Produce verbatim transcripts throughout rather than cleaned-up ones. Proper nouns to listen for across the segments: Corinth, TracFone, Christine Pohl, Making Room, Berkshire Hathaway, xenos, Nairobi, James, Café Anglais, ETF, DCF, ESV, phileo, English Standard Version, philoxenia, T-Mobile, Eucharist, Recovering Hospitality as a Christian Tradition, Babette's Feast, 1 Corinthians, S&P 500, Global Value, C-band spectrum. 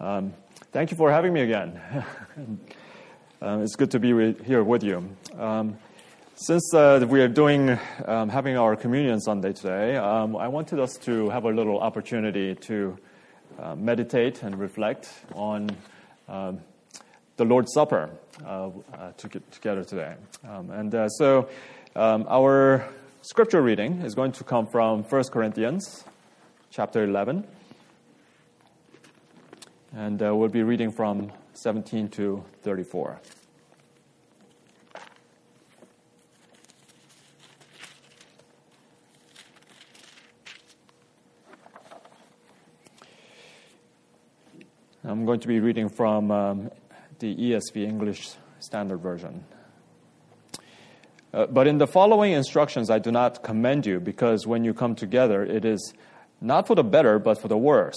Um, thank you for having me again. um, it's good to be with, here with you. Um, since uh, we are doing um, having our communion Sunday today, um, I wanted us to have a little opportunity to uh, meditate and reflect on um, the Lord's Supper uh, uh, to get together today. Um, and uh, so um, our scripture reading is going to come from First Corinthians chapter eleven. And uh, we'll be reading from seventeen to thirty-four. I'm going to be reading from um, the E S V, English Standard Version. Uh, but in the following instructions, I do not commend you, because when you come together, it is not for the better, but for the worse.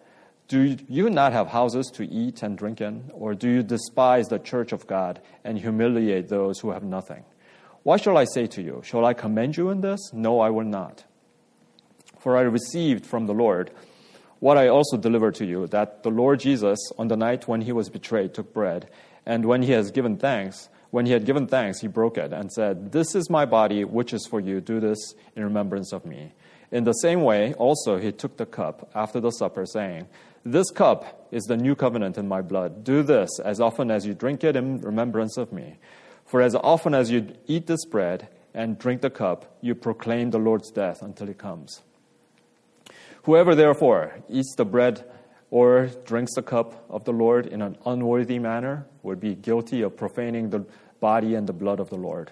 Do you not have houses to eat and drink in? Or do you despise the church of God and humiliate those who have nothing? What shall I say to you? Shall I commend you in this? No, I will not. For I received from the Lord what I also delivered to you, that the Lord Jesus, on the night when he was betrayed, took bread, and when he has given thanks, when he had given thanks, he broke it and said, "This is my body, which is for you. Do this in remembrance of me." In the same way, also, he took the cup after the supper, saying, "This cup is the new covenant in my blood. Do this as often as you drink it in remembrance of me. For as often as you eat this bread and drink the cup, you proclaim the Lord's death until he comes. Whoever, therefore, eats the bread or drinks the cup of the Lord in an unworthy manner would be guilty of profaning the body and the blood of the Lord.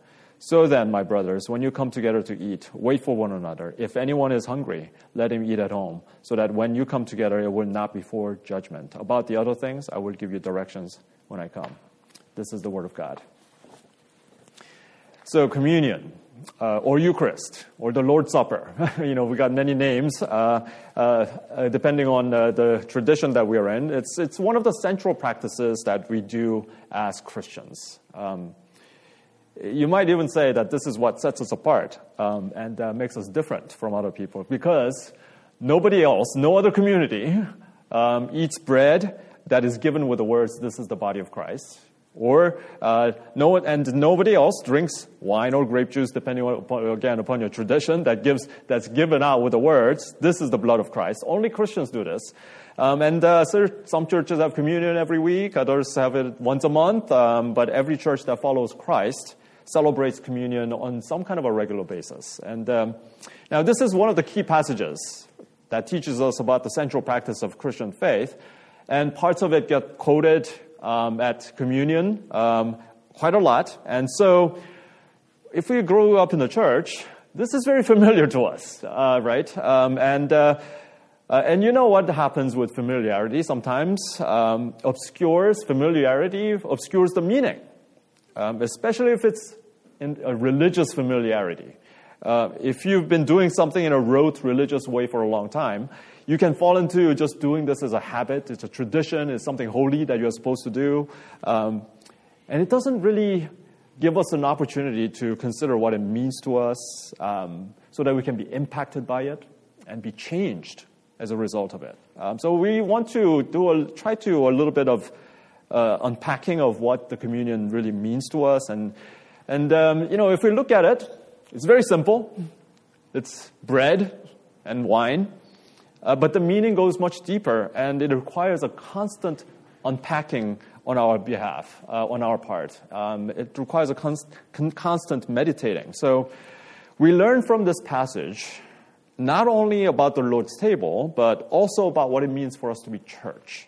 So then, my brothers, when you come together to eat, wait for one another. If anyone is hungry, let him eat at home, so that when you come together, it will not be for judgment. About the other things, I will give you directions when I come." This is the word of God. So communion, uh, or Eucharist, or the Lord's Supper. You know, we got many names, uh, uh, depending on uh, the tradition that we are in. It's, it's one of the central practices that we do as Christians. Um You might even say that this is what sets us apart um, and uh, makes us different from other people, because nobody else, no other community, um, eats bread that is given with the words, "This is the body of Christ," or uh, no, and nobody else drinks wine or grape juice, depending on, again upon your tradition, that gives that's given out with the words, "This is the blood of Christ." Only Christians do this. Um, and uh, so some churches have communion every week, others have it once a month, um, but every church that follows Christ celebrates communion on some kind of a regular basis. And um, now this is one of the key passages that teaches us about the central practice of Christian faith, and parts of it get quoted um, at communion um, quite a lot. And so if we grew up in the church, this is very familiar to us, uh, right? Um, and uh, uh, and you know what happens with familiarity sometimes? Um, obscures familiarity, obscures the meaning. Um, especially if it's in a religious familiarity. Uh, if you've been doing something in a rote religious way for a long time, you can fall into just doing this as a habit. It's a tradition. It's something holy that you're supposed to do. Um, and it doesn't really give us an opportunity to consider what it means to us, um, so that we can be impacted by it and be changed as a result of it. Um, so we want to do a, try to a little bit of Uh, unpacking of what the communion really means to us. And, and um, you know, if we look at it, it's very simple. It's bread and wine. Uh, but the meaning goes much deeper, and it requires a constant unpacking on our behalf, uh, on our part. Um, it requires a const- con- constant meditating. So we learn from this passage not only about the Lord's table, but also about what it means for us to be church.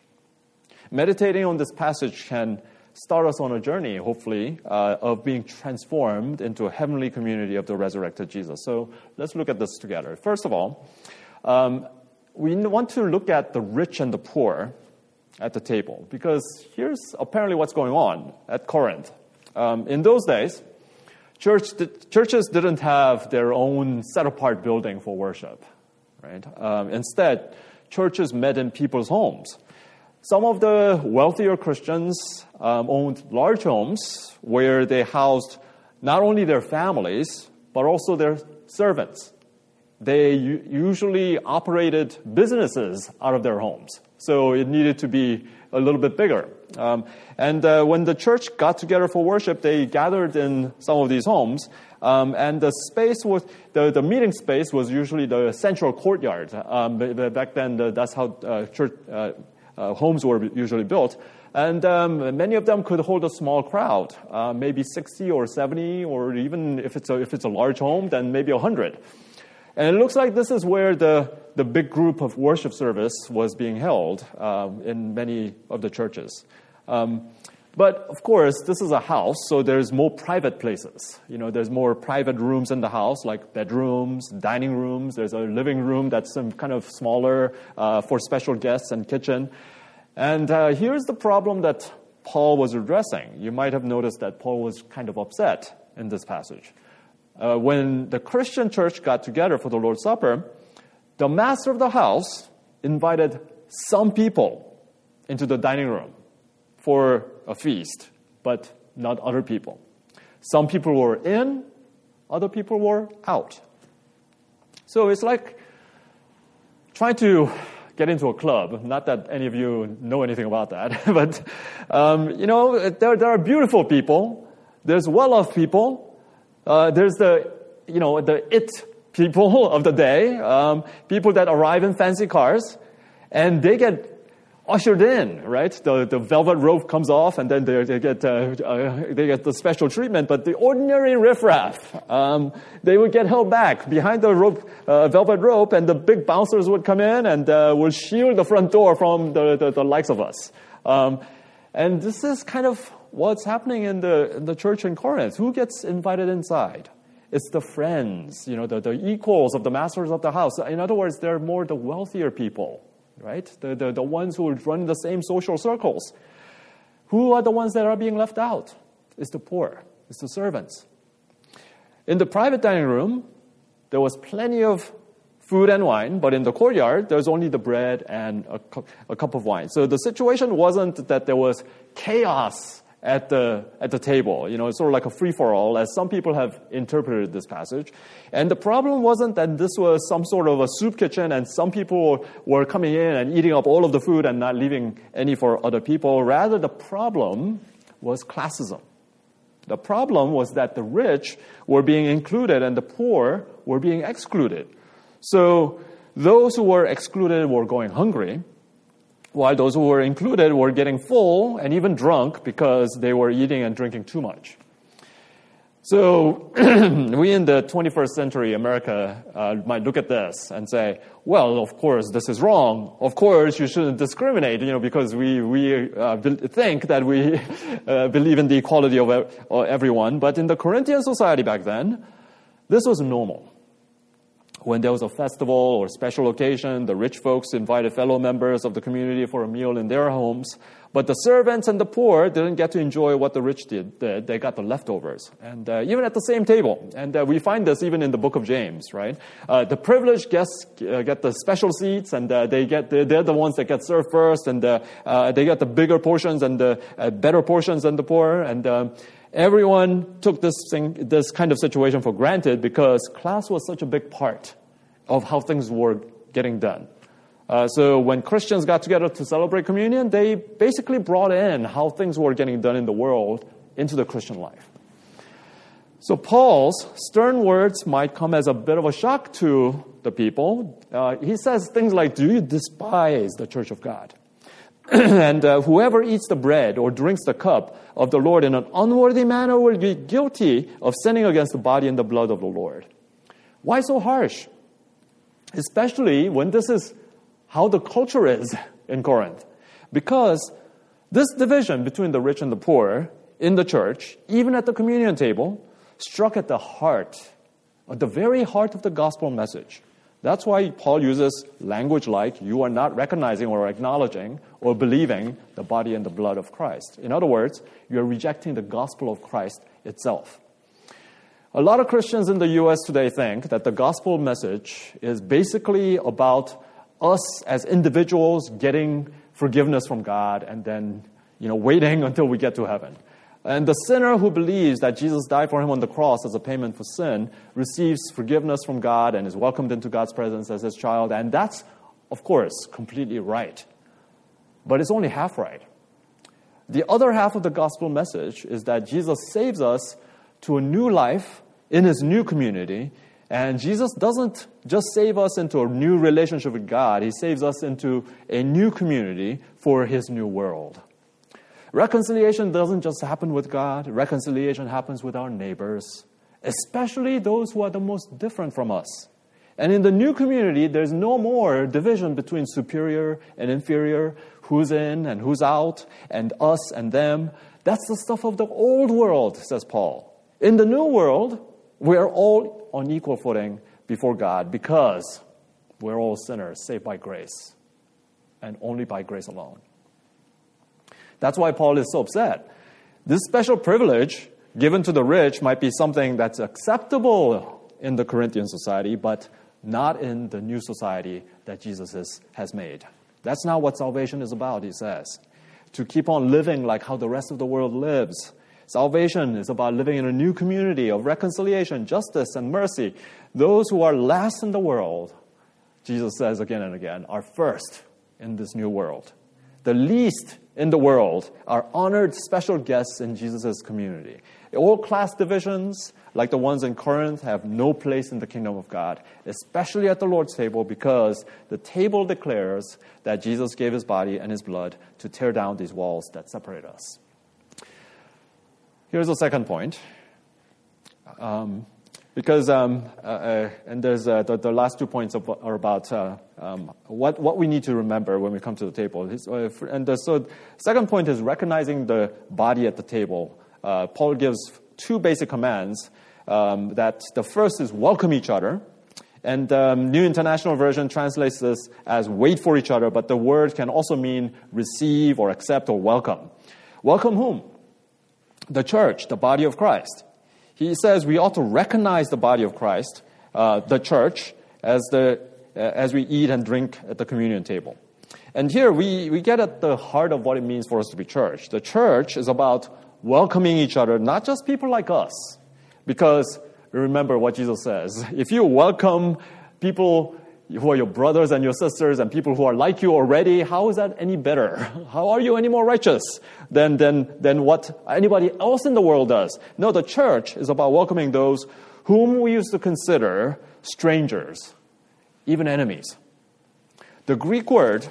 Meditating on this passage can start us on a journey, hopefully, uh, of being transformed into a heavenly community of the resurrected Jesus. So let's look at this together. First of all, um, we want to look at the rich and the poor at the table, because here's apparently what's going on at Corinth. Um, in those days, church, the churches didn't have their own set-apart building for worship, right? Um, instead, churches met in people's homes. Some of the wealthier Christians um, owned large homes where they housed not only their families, but also their servants. They u- usually operated businesses out of their homes, so it needed to be a little bit bigger. Um, and uh, when the church got together for worship, they gathered in some of these homes, um, and the space was the, the meeting space was usually the central courtyard. Um, back then, the, that's how uh, church. Uh, Uh, homes were usually built, and um, many of them could hold a small crowd, uh, maybe sixty or seventy, or even if it's a, if it's a large home, then maybe one hundred. And it looks like this is where the, the big group of worship service was being held uh, in many of the churches. Um, but of course, this is a house, so there's more private places. You know, there's more private rooms in the house, like bedrooms, dining rooms. There's a living room that's some kind of smaller uh, for special guests and kitchen. And uh, here's the problem that Paul was addressing. You might have noticed that Paul was kind of upset in this passage. Uh, when the Christian church got together for the Lord's Supper, the master of the house invited some people into the dining room for a feast, but not other people. Some people were in, other people were out. So it's like trying to get into a club. Not that any of you know anything about that, but um, you know, there there are beautiful people. There's well-off people. Uh, there's the you know the it people of the day, um, people that arrive in fancy cars, and they get ushered in, right? The the velvet rope comes off, and then they, they get uh, uh, they get the special treatment. But the ordinary riffraff, um, they would get held back behind the rope, uh, velvet rope, and the big bouncers would come in and uh, would shield the front door from the, the, the likes of us. Um, and this is kind of what's happening in the in the church in Corinth. Who gets invited inside? It's the friends, you know, the, the equals of the masters of the house. In other words, they're more the wealthier people, right? The, the, the ones who run the same social circles. Who are the ones that are being left out? It's the poor. It's the servants. In the private dining room, there was plenty of food and wine, but in the courtyard, there's only the bread and a, cu- a cup of wine. So the situation wasn't that there was chaos at the at the table. You know, it's sort of like a free-for-all, as some people have interpreted this passage. And the problem wasn't that this was some sort of a soup kitchen and some people were coming in and eating up all of the food and not leaving any for other people. Rather, the problem was classism. The problem was that the rich were being included and the poor were being excluded. So those who were excluded were going hungry, while those who were included were getting full and even drunk because they were eating and drinking too much. So we in the twenty-first century America uh, might look at this and say, well, of course, this is wrong. Of course, you shouldn't discriminate, you know, because we, we uh, be- think that we uh, believe in the equality of e- everyone. But in the Corinthian society back then, this was normal. When there was a festival or special occasion, the rich folks invited fellow members of the community for a meal in their homes. But the servants and the poor didn't get to enjoy what the rich did. They got the leftovers, and uh, even at the same table. And uh, we find this even in the book of James, right? Uh, the privileged guests uh, get the special seats, and uh, they get they're the ones that get served first, and uh, uh, they get the bigger portions and the uh, better portions than the poor. And um, everyone took this thing, this kind of situation for granted because class was such a big part of how things were getting done. Uh, so when Christians got together to celebrate communion, they basically brought in how things were getting done in the world into the Christian life. So Paul's stern words might come as a bit of a shock to the people. Uh, he says things like, do you despise the church of God? And uh, whoever eats the bread or drinks the cup of the Lord in an unworthy manner will be guilty of sinning against the body and the blood of the Lord. Why so harsh? especially when this is how the culture is in Corinth. Because this division between the rich and the poor in the church, even at the communion table, struck at the heart, at the very heart of the gospel message. That's why Paul uses language like, you are not recognizing or acknowledging or believing the body and the blood of Christ. In other words, you're rejecting the gospel of Christ itself. A lot of Christians in the U S today think that the gospel message is basically about us as individuals getting forgiveness from God and then, you know, waiting until we get to heaven. And the sinner who believes that Jesus died for him on the cross as a payment for sin receives forgiveness from God and is welcomed into God's presence as his child. And that's, of course, completely right. But it's only half right. The other half of the gospel message is that Jesus saves us to a new life in his new community. And Jesus doesn't just save us into a new relationship with God. He saves us into a new community for his new world. Reconciliation doesn't just happen with God. Reconciliation happens with our neighbors, especially those who are the most different from us. And in the new community, there's no more division between superior and inferior, who's in and who's out, and us and them. That's the stuff of the old world, says Paul. In the new world, we're all on equal footing before God because we're all sinners saved by grace and only by grace alone. That's why Paul is so upset. This special privilege given to the rich might be something that's acceptable in the Corinthian society, but not in the new society that Jesus is, has made. That's not what salvation is about, he says. To keep on living like how the rest of the world lives. Salvation is about living in a new community of reconciliation, justice, and mercy. Those who are last in the world, Jesus says again and again, are first in this new world. The least in the world are honored special guests in Jesus' community. All class divisions, like the ones in Corinth, have no place in the kingdom of God, especially at the Lord's table, because the table declares that Jesus gave his body and his blood to tear down these walls that separate us. Here's the second point. Um, because, um, uh, uh, and there's uh, the, the last two points are about uh, um, what, what we need to remember when we come to the table. And the, so the second point is recognizing the body at the table. Uh, Paul gives two basic commands. Um, that the first is welcome each other. And the um, New International Version translates this as wait for each other, but the word can also mean receive or accept or welcome. Welcome whom? The church, the body of Christ. He says we ought to recognize the body of Christ, uh, the church, as the uh, as we eat and drink at the communion table. And here we, we get at the heart of what it means for us to be church. The church is about welcoming each other, not just people like us. Because remember what Jesus says. If you welcome people who are your brothers and your sisters and people who are like you already, how is that any better? How are you any more righteous than, than, than what anybody else in the world does? No, the church is about welcoming those whom we used to consider strangers, even enemies. The Greek word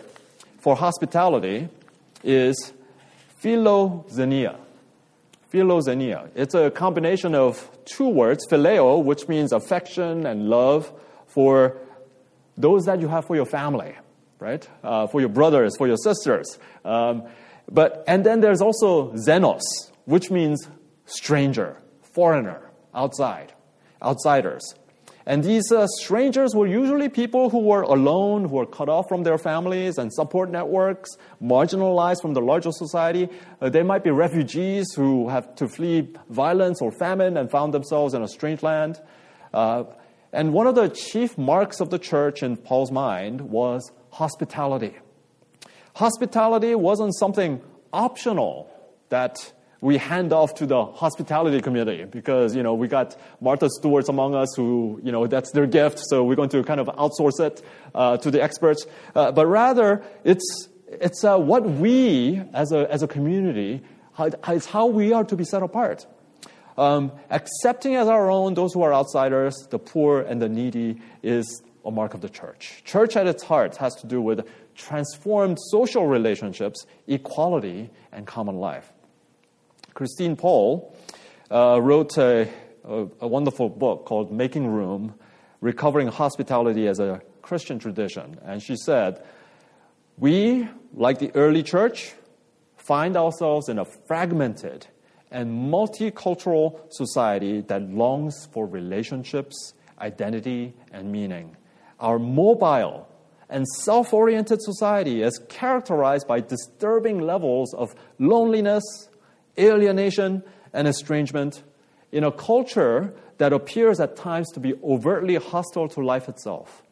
for hospitality is philoxenia. Philoxenia. It's a combination of two words, phileo, which means affection and love for those that you have for your family, right? Uh, for your brothers, for your sisters. Um, but and then there's also xenos, which means stranger, foreigner, outside, outsiders. And these uh, strangers were usually people who were alone, who were cut off from their families and support networks, marginalized from the larger society. Uh, they might be refugees who have to flee violence or famine and found themselves in a strange land. Uh, And one of the chief marks of the church in Paul's mind was hospitality. Hospitality wasn't something optional that we hand off to the hospitality committee because, you know, we got Martha Stewart's among us who, you know, that's their gift, so we're going to kind of outsource it uh, to the experts. Uh, but rather, it's it's uh, what we as a as a community, how, it's how we are to be set apart. Um, accepting as our own those who are outsiders, the poor and the needy is a mark of the church. Church at its heart has to do with transformed social relationships, equality, and common life. Christine Pohl uh, wrote a, a, a wonderful book called Making Room, Recovering Hospitality as a Christian tradition. And she said, we, like the early church, find ourselves in a fragmented and multicultural society that longs for relationships, identity, and meaning. Our mobile and self-oriented society is characterized by disturbing levels of loneliness, alienation, and estrangement in a culture that appears at times to be overtly hostile to life itself.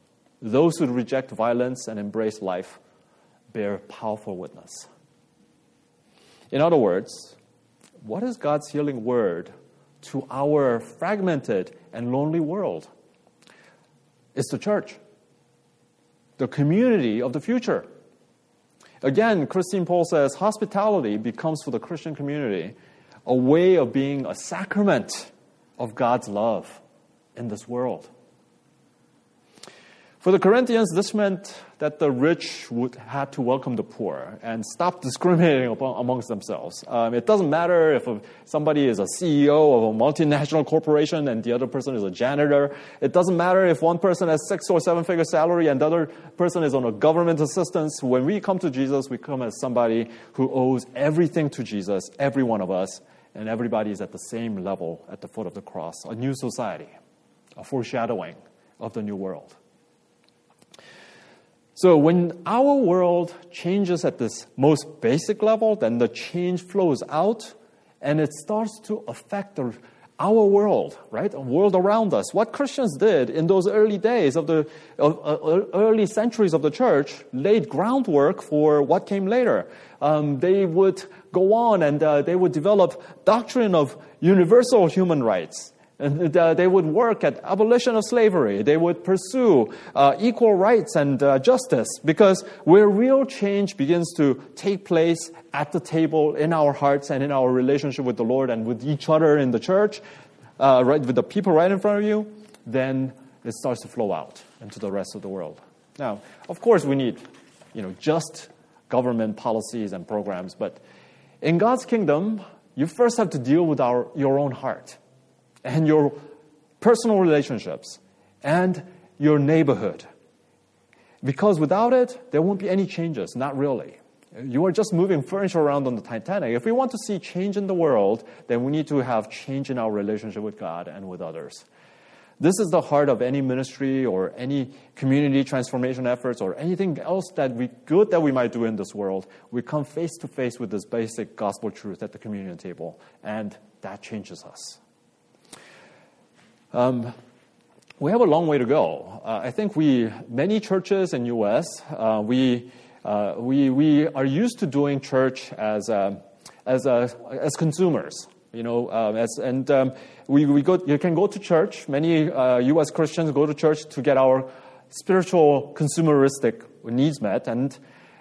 Those who reject violence and embrace life bear powerful witness. In other words, what is God's healing word to our fragmented and lonely world? It's the church, the community of the future. Again, Christine Pohl says, hospitality becomes for the Christian community a way of being a sacrament of God's love in this world. For the Corinthians, this meant that the rich would had to welcome the poor and stop discriminating upon, amongst themselves. Um, it doesn't matter if a, somebody is a C E O of a multinational corporation and the other person is a janitor. It doesn't matter if one person has six or seven-figure salary and the other person is on a government assistance. When we come to Jesus, we come as somebody who owes everything to Jesus, every one of us, and everybody is at the same level at the foot of the cross. A new society, a foreshadowing of the new world. So when our world changes at this most basic level, then the change flows out and it starts to affect the, our world, right? The world around us. What Christians did in those early days of the of, uh, early centuries of the church laid groundwork for what came later. Um, they would go on and uh, they would develop doctrine of universal human rights. And uh, they would work at abolition of slavery. They would pursue uh, equal rights and uh, justice, because where real change begins to take place at the table, in our hearts and in our relationship with the Lord and with each other in the church, uh, right, with the people right in front of you, then it starts to flow out into the rest of the world. Now, of course, we need, you know, just government policies and programs, but in God's kingdom, you first have to deal with our your own heart, and your personal relationships, and your neighborhood. Because without it, there won't be any changes, not really. You are just moving furniture around on the Titanic. If we want to see change in the world, then we need to have change in our relationship with God and with others. This is the heart of any ministry or any community transformation efforts or anything else that we good that we might do in this world. We come face to face with this basic gospel truth at the communion table, and that changes us. Um, we have a long way to go. Uh, I think we, many churches in U S, uh, we, uh, we, we are used to doing church as, uh, as, uh, as consumers, you know, um, as, and, um, we, we go, you can go to church. Many, uh, U S Christians go to church to get our spiritual consumeristic needs met, and,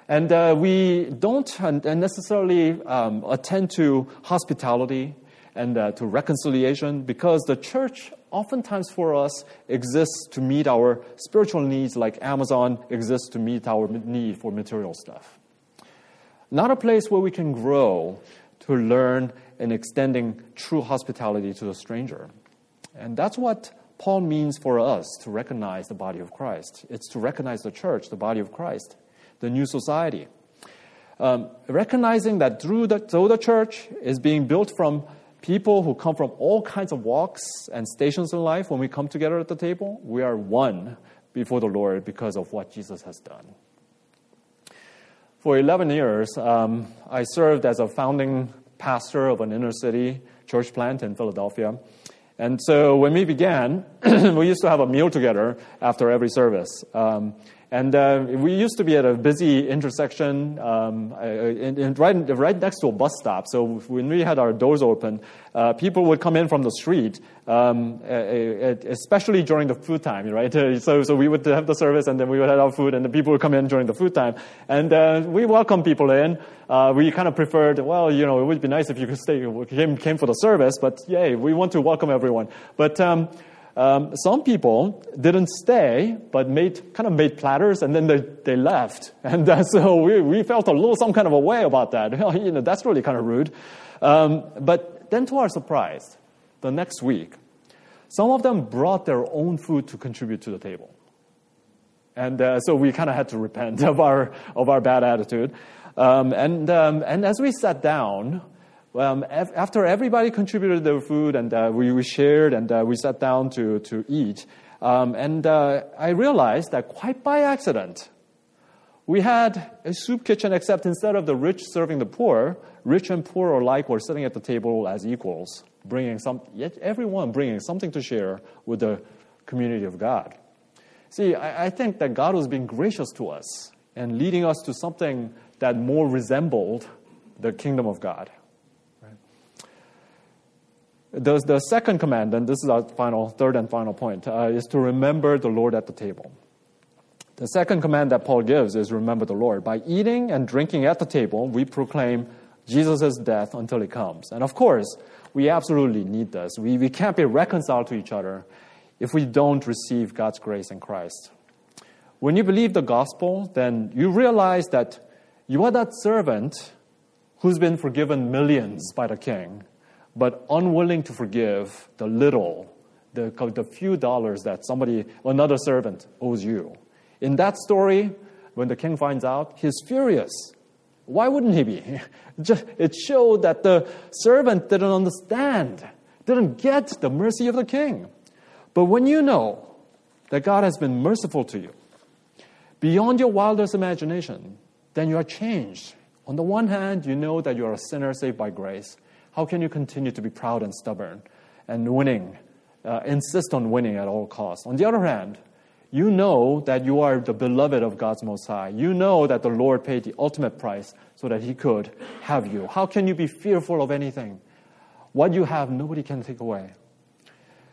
and, uh, we don't necessarily, um, attend to hospitality and uh, to reconciliation, because the church oftentimes for us exists to meet our spiritual needs like Amazon exists to meet our need for material stuff. Not a place where we can grow to learn in extending true hospitality to the stranger. And that's what Paul means for us to recognize the body of Christ. It's to recognize the church, the body of Christ, the new society. Um, recognizing that through the, through the church is being built from people who come from all kinds of walks and stations in life. When we come together at the table, we are one before the Lord because of what Jesus has done. For eleven years, um, I served as a founding pastor of an inner city church plant in Philadelphia. And so when we began, we used to have a meal together after every service. Um, and uh, we used to be at a busy intersection um, in, in right, right next to a bus stop. So when we had our doors open, uh, people would come in from the street, um, especially during the food time, right? So, so we would have the service, and then we would have our food, and the people would come in during the food time. And uh, we welcomed people in. Uh, we kind of preferred, well, you know, it would be nice if you could stay, came, came for the service, but yay, we want to welcome everyone. But um, um, some people didn't stay, but made kind of made platters, and then they, they left. And uh, so we, we felt a little, some kind of a way about that. You know, that's really kind of rude. Um, but then to our surprise, the next week, some of them brought their own food to contribute to the table. And uh, so we kind of had to repent of our of our bad attitude. Um, and um, and as we sat down, um, af- after everybody contributed their food and uh, we, we shared and uh, we sat down to to eat, um, and uh, I realized that quite by accident, we had a soup kitchen, except instead of the rich serving the poor, rich and poor alike were sitting at the table as equals, bringing some yet everyone bringing something to share with the community of God. See, I, I think that God was being gracious to us and leading us to something that more resembled the kingdom of God. Right? The, the second command, and this is our final, third and final point, uh, is to remember the Lord at the table. The second command that Paul gives is remember the Lord. By eating and drinking at the table, we proclaim Jesus' death until he comes. And of course, we absolutely need this. We, we can't be reconciled to each other if we don't receive God's grace in Christ. When you believe the gospel, then you realize that you are that servant who's been forgiven millions by the king, but unwilling to forgive the little, the, the few dollars that somebody, another servant owes you. In that story, when the king finds out, he's furious. Why wouldn't he be? Just, it showed that the servant didn't understand, didn't get the mercy of the king. But when you know that God has been merciful to you, beyond your wildest imagination, then you are changed. On the one hand, you know that you are a sinner saved by grace. How can you continue to be proud and stubborn and winning, uh, insist on winning at all costs? On the other hand, you know that you are the beloved of God's Most High. You know that the Lord paid the ultimate price so that he could have you. How can you be fearful of anything? What you have, nobody can take away.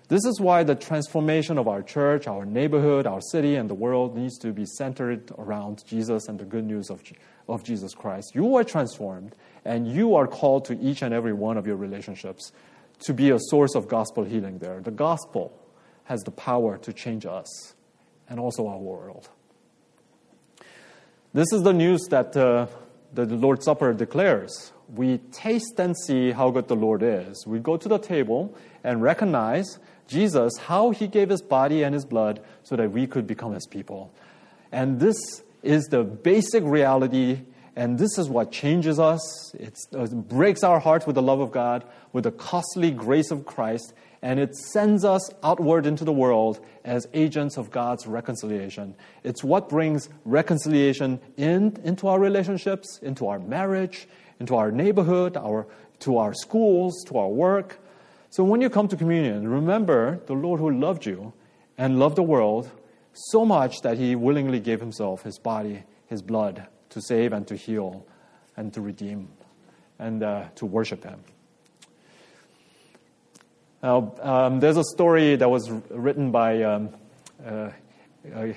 This is why the transformation of our church, our neighborhood, our city, and the world needs to be centered around Jesus and the good news of, of Jesus Christ. You are transformed, and you are called to each and every one of your relationships to be a source of gospel healing there. The gospel has the power to change us and also our world. This is the news that uh, the Lord's Supper declares. We taste and see how good the Lord is. We go to the table and recognize Jesus, how he gave his body and his blood so that we could become his people. And this is the basic reality, and this is what changes us. It's, it breaks our hearts with the love of God, with the costly grace of Christ, and it sends us outward into the world as agents of God's reconciliation. It's what brings reconciliation in, into our relationships, into our marriage, into our neighborhood, our to our schools, to our work. So when you come to communion, remember the Lord who loved you and loved the world so much that he willingly gave himself, his body, his blood, to save and to heal and to redeem and uh, to worship him. Now, um, there's a story that was written by um, uh, a,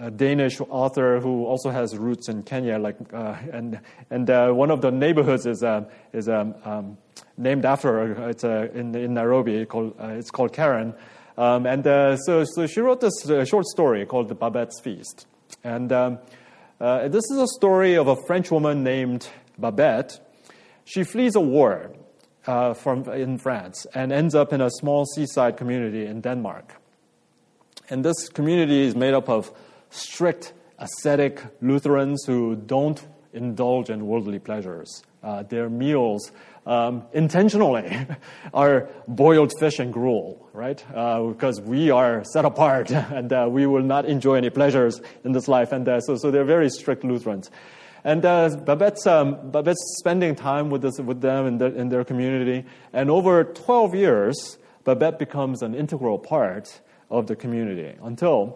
a Danish author who also has roots in Kenya. Like, uh, and and uh, one of the neighborhoods is uh, is um, um, named after. It's uh, in in Nairobi. Called, uh, it's called Karen. Um, and uh, so so she wrote this uh, short story called the Babette's Feast. And um, uh, this is a story of a French woman named Babette. She flees a war Uh, from in France and ends up in a small seaside community in Denmark. And this community is made up of strict ascetic Lutherans who don't indulge in worldly pleasures. Uh, their meals um, intentionally are boiled fish and gruel, right? Uh, because we are set apart and uh, we will not enjoy any pleasures in this life. And uh, so, so they're very strict Lutherans. And uh, Babette's, um, Babette's spending time with, this, with them in their, in their community. And over twelve years, Babette becomes an integral part of the community until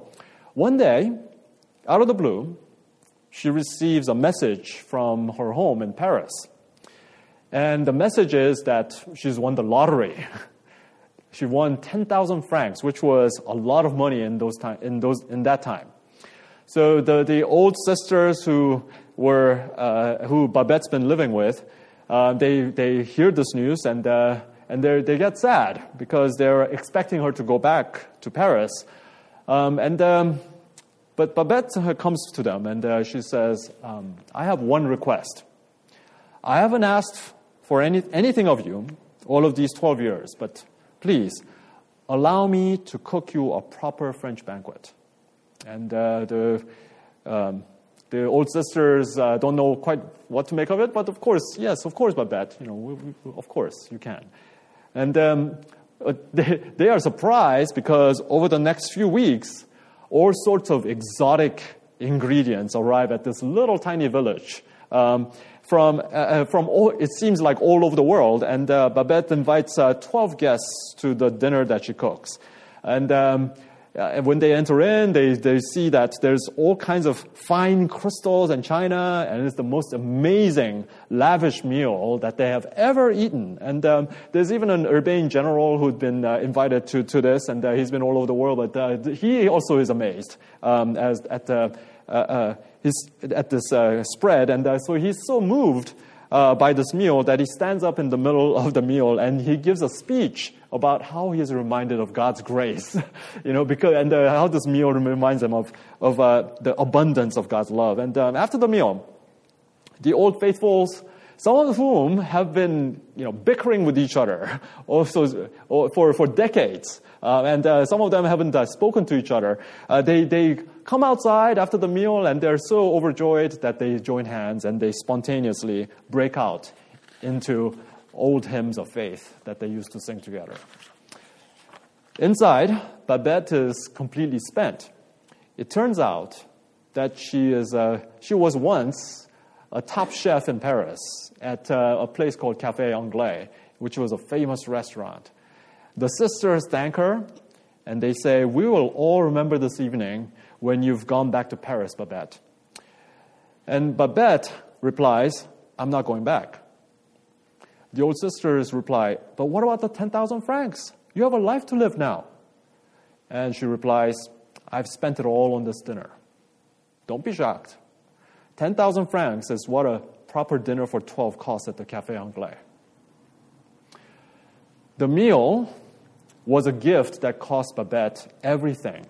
one day, out of the blue, she receives a message from her home in Paris. And the message is that she's won the lottery. She won ten thousand francs, which was a lot of money in those time, in those in that time. So the, the old sisters who were uh, who Babette's been living with, uh, they they hear this news and uh, and they they get sad because they're expecting her to go back to Paris, um, and um, but Babette comes to them and uh, she says, um, "I have one request. I haven't asked for any anything of you all of these twelve years, but please allow me to cook you a proper French banquet. And uh, the um, the old sisters uh, don't know quite what to make of it, but of course, yes, of course, Babette, you know, we, we, of course, you can. And um, they, they are surprised because over the next few weeks, all sorts of exotic ingredients arrive at this little tiny village um, from uh, from all, it seems like all over the world. And uh, Babette invites uh, twelve guests to the dinner that she cooks. And um, uh, when they enter in, they, they see that there's all kinds of fine crystals and china, and it's the most amazing, lavish meal that they have ever eaten. And um, there's even an urbane general who'd been uh, invited to, to this, and uh, he's been all over the world, but uh, he also is amazed um, as at uh, uh, uh, his, at this uh, spread. And uh, so he's so moved uh, by this meal that he stands up in the middle of the meal and he gives a speech about how he is reminded of God's grace, you know, because and uh, how this meal reminds him of of uh, the abundance of God's love. And um, after the meal, the old faithfuls, some of whom have been, you know, bickering with each other also for for decades, uh, and uh, some of them haven't uh, spoken to each other. Uh, they they come outside after the meal, and they're so overjoyed that they join hands and they spontaneously break out into old hymns of faith that they used to sing together. Inside, Babette is completely spent. It turns out that she is a, she was once a top chef in Paris at a, a place called Café Anglais, which was a famous restaurant. The sisters thank her, and they say, "We will all remember this evening when you've gone back to Paris, Babette." And Babette replies, "I'm not going back." The old sisters reply, "But what about the ten thousand francs? You have a life to live now." And she replies, "I've spent it all on this dinner." Don't be shocked. ten thousand francs is what a proper dinner for twelve costs at the Café Anglais. The meal was a gift that cost Babette everything,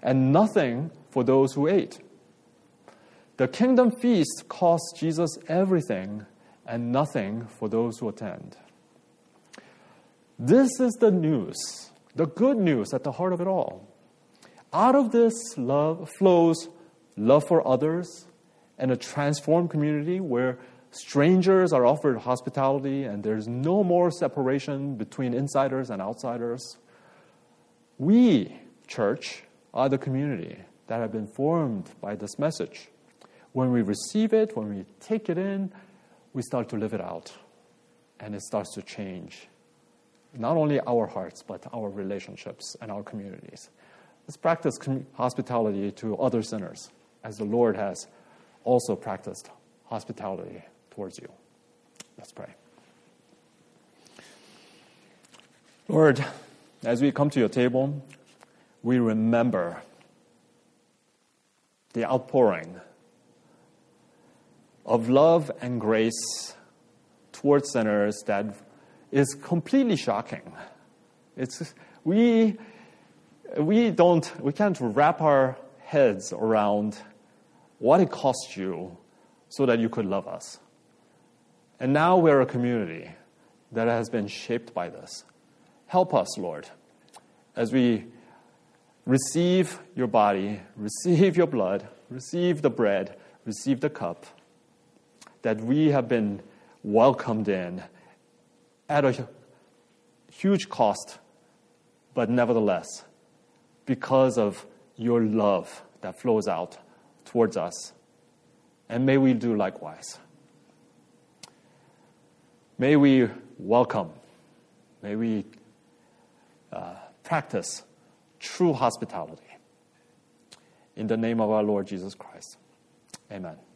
and nothing for those who ate. The kingdom feast cost Jesus everything, and nothing for those who attend. This is the news, the good news at the heart of it all. Out of this love flows love for others and a transformed community where strangers are offered hospitality and there's no more separation between insiders and outsiders. We, church, are the community that have been formed by this message. When we receive it, when we take it in, we start to live it out, and it starts to change not only our hearts, but our relationships and our communities. Let's practice com- hospitality to other sinners, as the Lord has also practiced hospitality towards you. Let's pray. Lord, as we come to your table, we remember the outpouring of love and grace towards sinners that is completely shocking. It's we we don't we can't wrap our heads around what it cost you so that you could love us. And now we're a community that has been shaped by this. Help us, Lord, as we receive your body, receive your blood, receive the bread, receive the cup, that we have been welcomed in at a huge cost, but nevertheless, because of your love that flows out towards us. And may we do likewise. May we welcome, may we uh, practice true hospitality. In the name of our Lord Jesus Christ, amen.